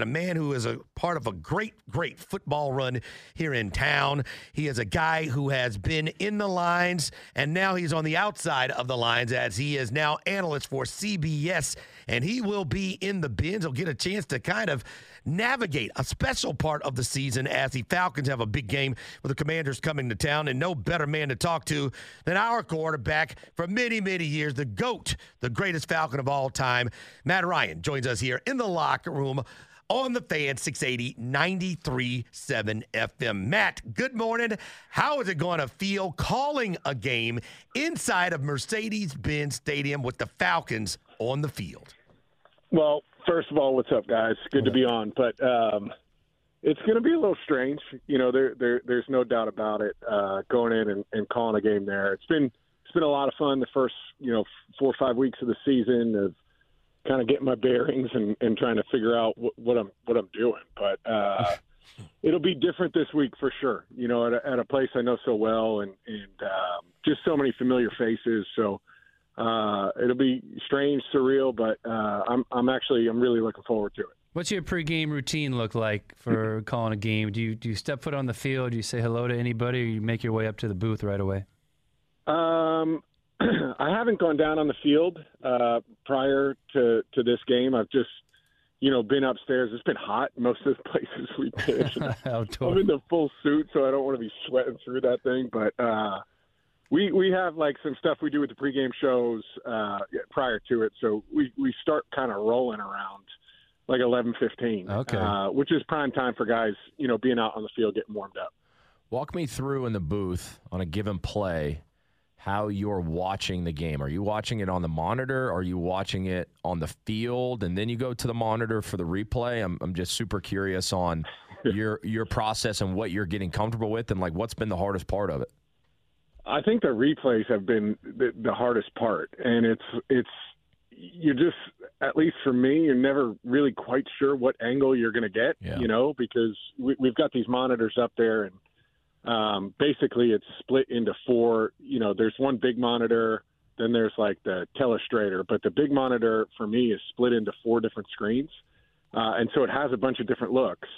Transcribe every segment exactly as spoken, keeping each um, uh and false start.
A man who is a part of a great, great football run here in town. He is a guy who has been in the lines, and now he's on the outside of the lines as he is now analyst for C B S, and he will be in the bins. He'll get a chance to kind of navigate a special part of the season as the Falcons have a big game with the Commanders coming to town, and no better man to talk to than our quarterback for many, many years, the GOAT, the greatest Falcon of all time. Matt Ryan joins us here in the locker room on the Fan, six eighty, ninety-three point seven F M. Matt, good morning. How is it going to feel calling a game inside of Mercedes-Benz Stadium with the Falcons on the field? Well, first of all, what's up, guys? Good to be on. But um, it's going to be a little strange. You know, there, there, there's no doubt about it, uh, going in and, and calling a game there. It's been, it's been a lot of fun the first, you know, four or five weeks of the season of kind of getting my bearings and, and trying to figure out what, what I'm what I'm doing. But uh, it'll be different this week for sure, you know, at a, at a place I know so well and, and um, just so many familiar faces. So uh, it'll be strange, surreal, but uh, I'm I'm actually I'm really looking forward to it. What's your pregame routine look like for calling a game? Do you, do you step foot on the field? Do you say hello to anybody, or you make your way up to the booth right away? Um. I haven't gone down on the field uh, prior to, to this game. I've just, you know, been upstairs. It's been hot most of the places we pitch. I'm in the full suit, so I don't want to be sweating through that thing. But uh, we we have, like, some stuff we do with the pregame shows uh, prior to it. So we, we start kind of rolling around, like, eleven fifteen, okay. uh, which is prime time for guys, you know, being out on the field, getting warmed up. Walk me through in the booth on a given play how you're watching the game. Are you watching it on the monitor? Are you watching it on the field? And then you go to the monitor for the replay. I'm I'm just super curious on your your process and what you're getting comfortable with, and like what's been the hardest part of it. I think the replays have been the, the hardest part, and it's it's you're just, at least for me, you're never really quite sure what angle you're going to get, yeah. you know, because we, we've got these monitors up there, and Um, basically it's split into four, you know, there's one big monitor, then there's like the telestrator, but the big monitor for me is split into four different screens. Uh, and so it has a bunch of different looks.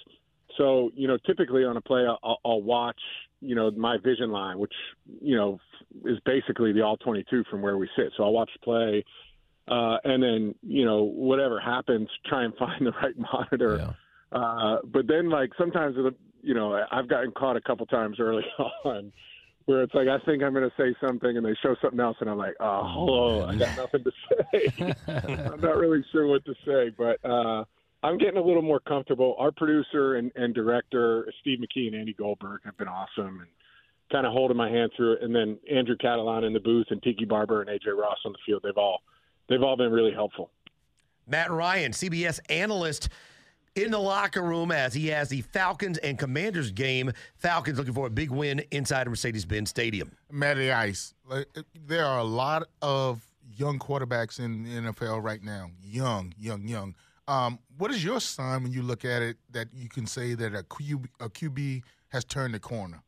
So, you know, typically on a play, I'll, I'll watch, you know, my vision line, which, you know, is basically the all twenty-two from where we sit. So I'll watch the play, uh, and then, you know, whatever happens, try and find the right monitor. Yeah. Uh, but then like sometimes the, you know, I've gotten caught a couple times early on where it's like, I think I'm going to say something and they show something else. And I'm like, oh, hello, I got nothing to say. I'm not really sure what to say, but uh, I'm getting a little more comfortable. Our producer and, and director, Steve McKee and Andy Goldberg, have been awesome and kind of holding my hand through it. And then Andrew Catalon in the booth and Tiki Barber and A J Ross on the field. They've all, they've all been really helpful. Matt Ryan, C B S analyst, in the locker room as he has the Falcons and Commanders game. Falcons looking for a big win inside of Mercedes-Benz Stadium. Matty Ice, there are a lot of young quarterbacks in the N F L right now. Young, young, young. Um, what is your sign when you look at it that you can say that a Q B, a Q B has turned the corner?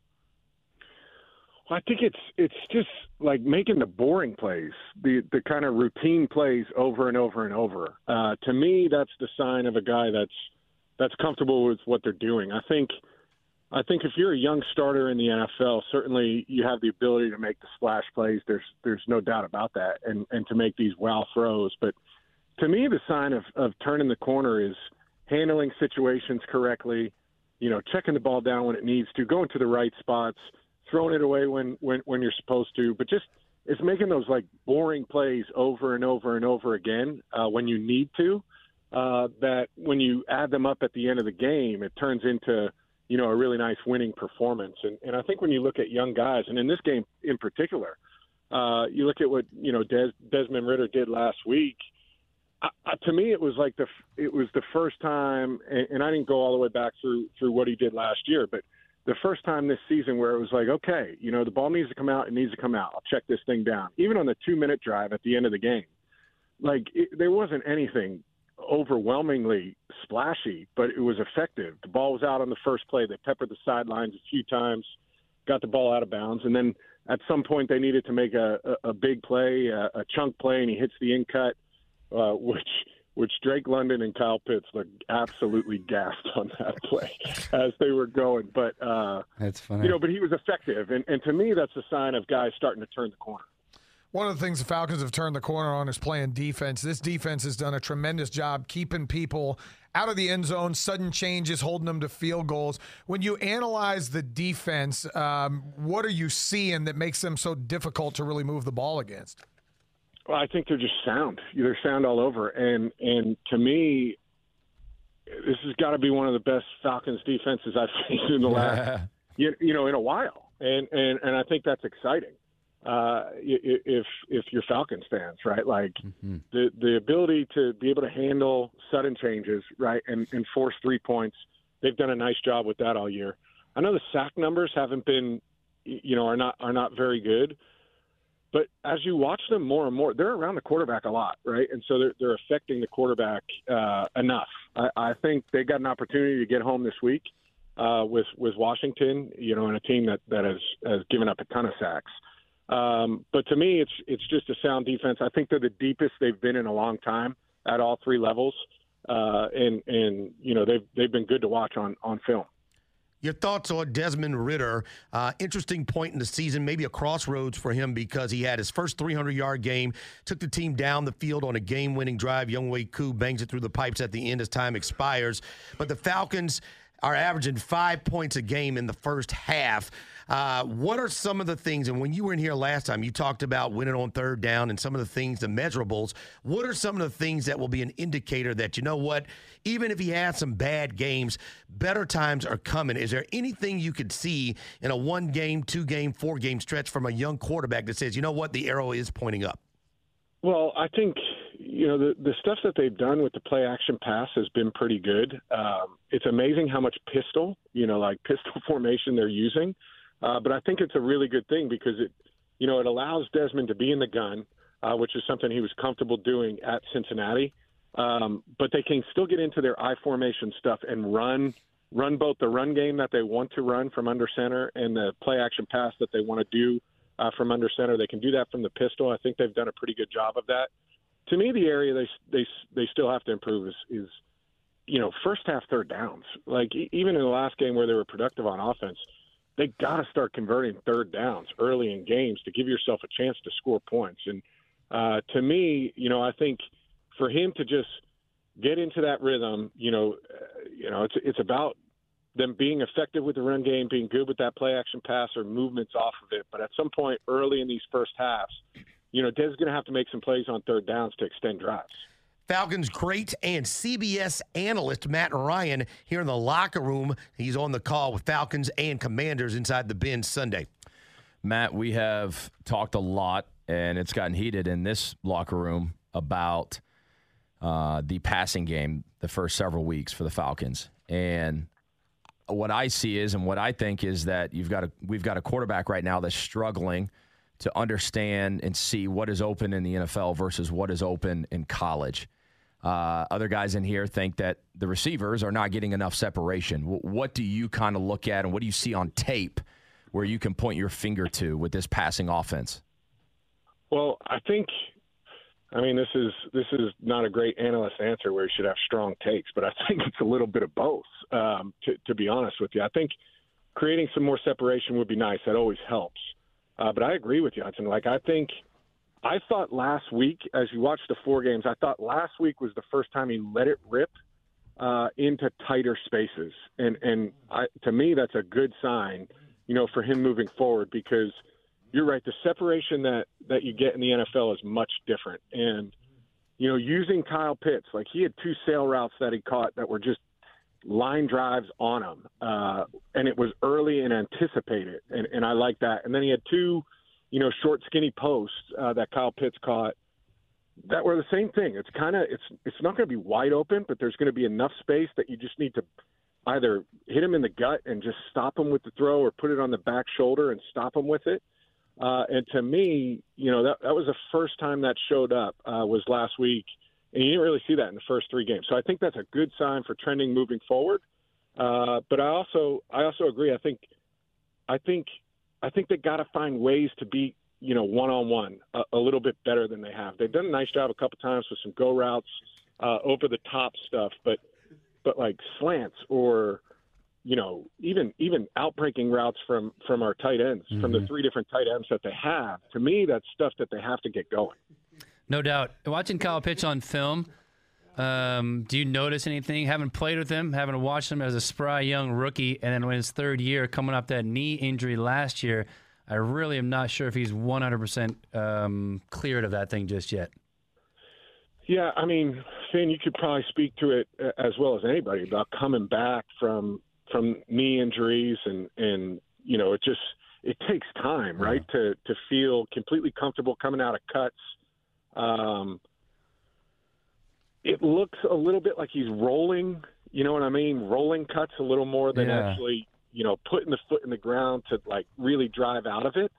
Well, I think it's it's just like making the boring plays, the the kind of routine plays over and over and over. Uh, to me, that's the sign of a guy that's that's comfortable with what they're doing. I think I think if you're a young starter in the N F L, certainly you have the ability to make the splash plays. There's there's no doubt about that, and, and to make these wow throws. But to me, the sign of, of turning the corner is handling situations correctly, you know, checking the ball down when it needs to, going to the right spots, throwing it away when, when, when you're supposed to, but just it's making those like boring plays over and over and over again uh, when you need to, uh, that when you add them up at the end of the game, it turns into, you know, a really nice winning performance. And, and I think when you look at young guys, and in this game in particular, uh, you look at what, you know, Des, Desmond Ridder did last week. Uh, to me, it was like the it was the first time, and, and I didn't go all the way back through through what he did last year, but the first time this season where it was like, okay, you know, the ball needs to come out, it needs to come out. I'll check this thing down. Even on the two-minute drive at the end of the game, like it, there wasn't anything overwhelmingly splashy, but it was effective. The ball was out on the first play. They peppered the sidelines a few times, got the ball out of bounds, and then at some point they needed to make a, a, a big play, a, a chunk play, and he hits the in cut. Uh, which which Drake London and Kyle Pitts looked absolutely gassed on that play as they were going. But uh, that's funny, you know. But he was effective, and, and to me, that's a sign of guys starting to turn the corner. One of the things the Falcons have turned the corner on is playing defense. This defense has done a tremendous job keeping people out of the end zone, sudden changes, holding them to field goals. When you analyze the defense, um, what are you seeing that makes them so difficult to really move the ball against? Well, I think they're just sound. They're sound all over. And and to me, this has got to be one of the best Falcons defenses I've seen in the last, you, you know, in a while. And, and, and I think that's exciting uh, if if you're Falcons fans, right? Like mm-hmm. the, the ability to be able to handle sudden changes, right, and, and force three points, they've done a nice job with that all year. I know the sack numbers haven't been, you know, are not are not very good. But as you watch them more and more, they're around the quarterback a lot, right? And so they're, they're affecting the quarterback uh, enough. I, I think they got an opportunity to get home this week uh, with with Washington, you know, and a team that, that has, has given up a ton of sacks. Um, but to me, it's it's just a sound defense. I think they're the deepest they've been in a long time at all three levels, uh, and and you know they've they've been good to watch on, on film. Your thoughts on Desmond Ridder, uh, interesting point in the season, maybe a crossroads for him because he had his first three hundred yard game, took the team down the field on a game-winning drive. Young-Way Koo bangs it through the pipes at the end as time expires. But the Falcons are averaging five points a game in the first half. Uh, what are some of the things, and when you were in here last time, you talked about winning on third down and some of the things, the measurables. What are some of the things that will be an indicator that, you know what, even if he has some bad games, better times are coming? Is there anything you could see in a one-game, two-game, four-game stretch from a young quarterback that says, you know what, the arrow is pointing up? Well, I think, you know, the, the stuff that they've done with the play-action pass has been pretty good. Um, it's amazing how much pistol, you know, like pistol formation they're using. Uh, but I think it's a really good thing because it, you know, it allows Desmond to be in the gun, uh, which is something he was comfortable doing at Cincinnati. Um, but they can still get into their I formation stuff and run, run both the run game that they want to run from under center and the play action pass that they want to do uh, from under center. They can do that from the pistol. I think they've done a pretty good job of that. To me, the area they they they still have to improve is, is you know, first half third downs. Like even in the last game where they were productive on offense, they got to start converting third downs early in games to give yourself a chance to score points. And uh, to me, you know, I think for him to just get into that rhythm, you know, uh, you know, it's it's about them being effective with the run game, being good with that play action pass or movements off of it. But at some point early in these first halves, you know, Dev's going to have to make some plays on third downs to extend drives. Falcons great and C B S analyst Matt Ryan here in the locker room. He's on the call with Falcons and Commanders inside the Bend Sunday. Matt, we have talked a lot, and it's gotten heated in this locker room about uh, the passing game the first several weeks for the Falcons. And what I see is, and what I think is that you've got a we've got a quarterback right now that's struggling to understand and see what is open in the N F L versus what is open in college. Uh, other guys in here think that the receivers are not getting enough separation. W- what do you kind of look at, and what do you see on tape where you can point your finger to with this passing offense? Well, I think, I mean, this is this is not a great analyst answer where you should have strong takes, but I think it's a little bit of both, um, to, to be honest with you. I think creating some more separation would be nice. That always helps. Uh, but I agree with you, Hudson. Like, I think I thought last week, as you watched the four games, I thought last week was the first time he let it rip uh, into tighter spaces. And, and I, to me, that's a good sign, you know, for him moving forward because you're right. The separation that, that you get in the N F L is much different. And, you know, using Kyle Pitts, like he had two sail routes that he caught that were just line drives on him, uh, and it was early and anticipated, and, and I like that. And then he had two, you know, short, skinny posts uh, that Kyle Pitts caught that were the same thing. It's kind of it's it's not going to be wide open, but there's going to be enough space that you just need to either hit him in the gut and just stop him with the throw, or put it on the back shoulder and stop him with it. Uh, and to me, you know, that, that was the first time that showed up uh, was last week. And you didn't really see that in the first three games. So I think that's a good sign for trending moving forward. Uh, but I also I also agree. I think I think I think they got to find ways to beat, you know, one-on-one a, a little bit better than they have. They've done a nice job a couple times with some go routes, uh, over the top stuff, but but like slants or, you know, even even outbreaking routes from, from our tight ends, mm-hmm. from the three different tight ends that they have. To me, that's stuff that they have to get going. No doubt. Watching Kyle Pitts on film, um, do you notice anything? Having played with him, having watched him as a spry young rookie, and then in his third year, coming off that knee injury last year, I really am not sure if he's one hundred percent um, cleared of that thing just yet. Yeah, I mean, Finn, you could probably speak to it as well as anybody about coming back from from knee injuries, and, and you know, it just it takes time, right, yeah. to to feel completely comfortable coming out of cuts. Um, it looks a little bit like he's rolling, you know what I mean? Rolling cuts a little more than yeah. actually, you know, putting the foot in the ground to like really drive out of it.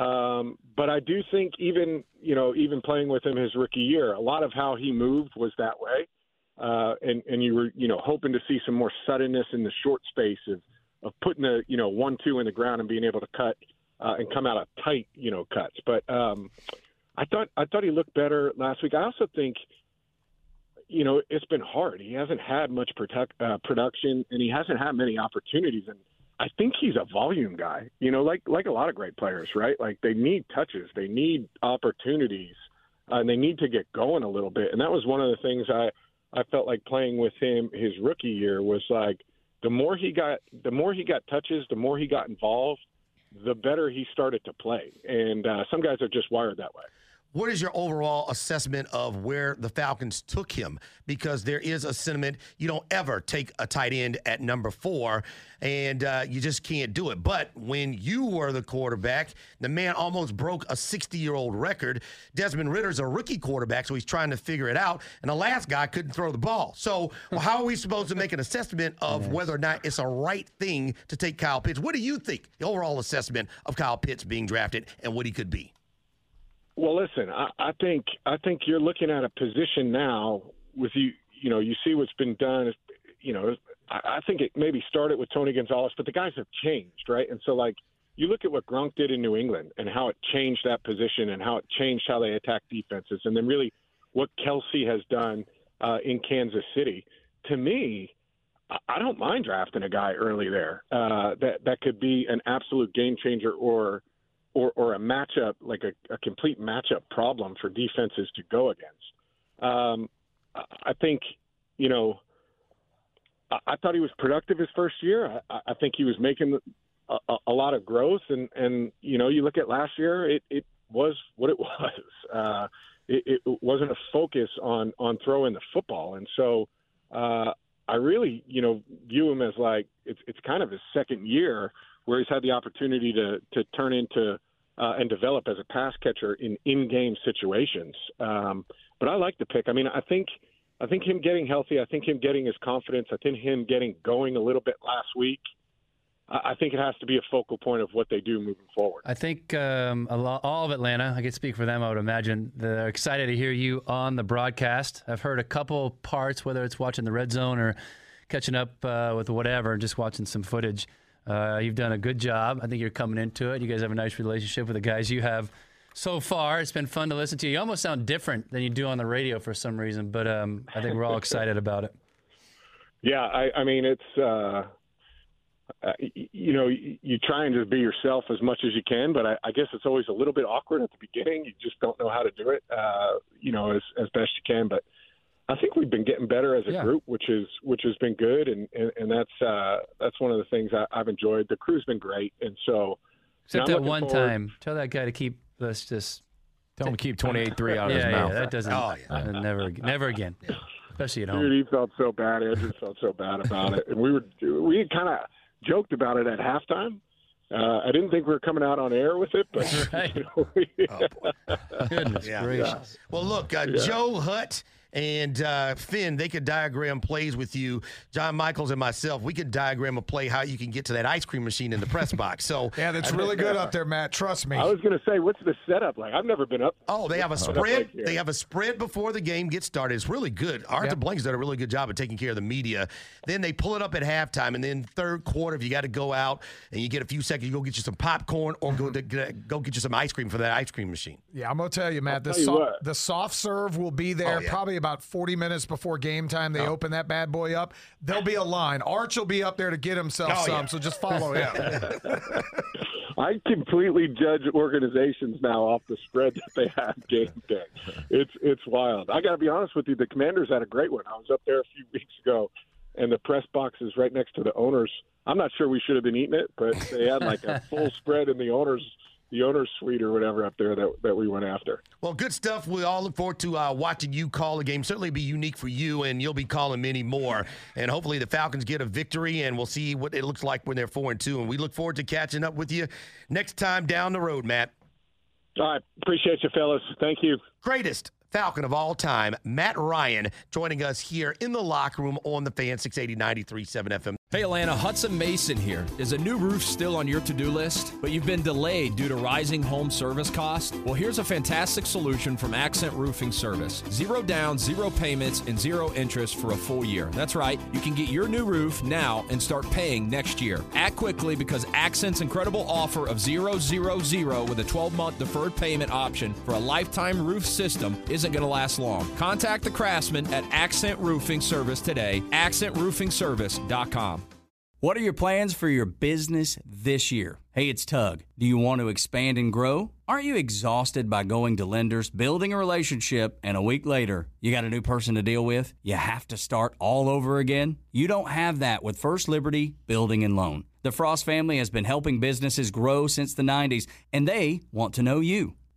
Um, but I do think even, you know, even playing with him his rookie year, a lot of how he moved was that way. Uh, and, and you were, you know, hoping to see some more suddenness in the short space of, of putting the, you know, one, two in the ground and being able to cut, uh, and come out of tight, you know, cuts. But, um, I thought I thought he looked better last week. I also think, you know, it's been hard. He hasn't had much protect, uh, production, and he hasn't had many opportunities. And I think he's a volume guy, you know, like like a lot of great players, right? Like they need touches. They need opportunities, uh, and they need to get going a little bit. And that was one of the things I, I felt like playing with him his rookie year was like the more he got the more he got touches, the more he got involved, the better he started to play. And uh, some guys are just wired that way. What is your overall assessment of where the Falcons took him? Because there is a sentiment you don't ever take a tight end at number four, and uh, you just can't do it. But when you were the quarterback, the man almost broke a sixty-year-old record. Desmond Ridder's a rookie quarterback, so he's trying to figure it out. And the last guy couldn't throw the ball. So well, how are we supposed to make an assessment of yes. whether or not it's a right thing to take Kyle Pitts? What do you think, the overall assessment of Kyle Pitts being drafted and what he could be? Well, listen, I, I think I think you're looking at a position now with you, you know, you see what's been done. You know, I, I think it maybe started with Tony Gonzalez, but the guys have changed, right? And so, like, you look at what Gronk did in New England and how it changed that position and how it changed how they attack defenses, and then really what Kelce has done uh, in Kansas City. To me, I, I don't mind drafting a guy early there uh, that, that could be an absolute game changer or – Or, or a matchup, like a, a complete matchup problem for defenses to go against. Um, I think, you know, I, I thought he was productive his first year. I, I think he was making a, a, a lot of growth. And, and, you know, you look at last year, it, it was what it was. Uh, it, it wasn't a focus on, on throwing the football. And so uh, I really, you know, view him as like it's, it's kind of his second year, where he's had the opportunity to to turn into uh, and develop as a pass catcher in in-game situations. Um, but I like the pick. I mean, I think I think him getting healthy, I think him getting his confidence, I think him getting going a little bit last week, I, I think it has to be a focal point of what they do moving forward. I think um, a lot, all of Atlanta, I could speak for them, I would imagine, they're excited to hear you on the broadcast. I've heard a couple parts, whether it's watching the Red Zone or catching up uh, with whatever, just watching some footage. Uh, you've done a good job. I think you're coming into it. You guys have a nice relationship with the guys you have so far. It's been fun to listen to you. You almost sound different than you do on the radio for some reason, but um, I think we're all excited about it. Yeah, I, I mean, it's, uh, uh, you know, you, you try and just be yourself as much as you can, but I, I guess it's always a little bit awkward at the beginning. You just don't know how to do it, uh, you know, as, as best you can. But I think we've been getting better as a yeah. group, which is which has been good, and, and, and that's uh, that's one of the things I, I've enjoyed. The crew's been great, and so except that one forward. time, tell that guy to keep. Let's just tell him to keep twenty-eight three out of yeah, his yeah, mouth. Yeah, that doesn't. Oh, yeah. uh, never, never again. Yeah. Especially at home. Dude, he felt so bad. Andrew felt so bad about it, and we were we kind of joked about it at halftime. Uh, I didn't think we were coming out on air with it, but right. you know, we, oh, goodness yeah. gracious. Well, look, uh, yeah. Joe Hutt and uh, Finn, they could diagram plays with you. John Michaels and myself, we could diagram a play how you can get to that ice cream machine in the press box. So yeah, that's I really think, good uh, up there, Matt. Trust me. I was going to say, what's the setup like? I've never been up. Oh, they have a spread. They have a spread before the game gets started. It's really good. Arthur yep. Blank's done a really good job of taking care of the media. Then they pull it up at halftime, and then third quarter, if you got to go out and you get a few seconds, you go get you some popcorn or go to, go get you some ice cream for that ice cream machine. Yeah, I'm going to tell you, Matt, the, tell you so- the soft serve will be there oh, yeah. probably about forty minutes before game time. They oh. open that bad boy up. There'll be a line. Arch will be up there to get himself oh, some, yeah. so just follow him. I completely judge organizations now off the spread that they have game day. It's, it's wild. I got to be honest with you, the Commanders had a great one. I was up there a few weeks ago, and the press box is right next to the owners. I'm not sure we should have been eating it, but they had like a full spread in the owners, the owner's suite or whatever up there that, that we went after. Well, good stuff. We all look forward to uh, watching you call a game. Certainly be unique for you, and you'll be calling many more. And hopefully the Falcons get a victory, and we'll see what it looks like when they're four and two. And we look forward to catching up with you next time down the road, Matt. All right. Appreciate you, fellas. Thank you. Greatest Falcon of all time, Matt Ryan, joining us here in the locker room on the Fan six eighty, ninety-three point seven F M. Hey Atlanta, Hudson Mason here. Is a new roof still on your to-do list, but you've been delayed due to rising home service costs? Well, here's a fantastic solution from Accent Roofing Service. Zero down, zero payments, and zero interest for a full year. That's right, you can get your new roof now and start paying next year. Act quickly because Accent's incredible offer of zero, zero, zero with a twelve-month deferred payment option for a lifetime roof system isn't going to last long. Contact the craftsman at Accent Roofing Service today, accent roofing service dot com. What are your plans for your business this year? Hey, it's Tug. Do you want to expand and grow? Aren't you exhausted by going to lenders, building a relationship, and a week later, you got a new person to deal with? You have to start all over again? You don't have that with First Liberty Building and Loan. The Frost family has been helping businesses grow since the nineties, and they want to know you.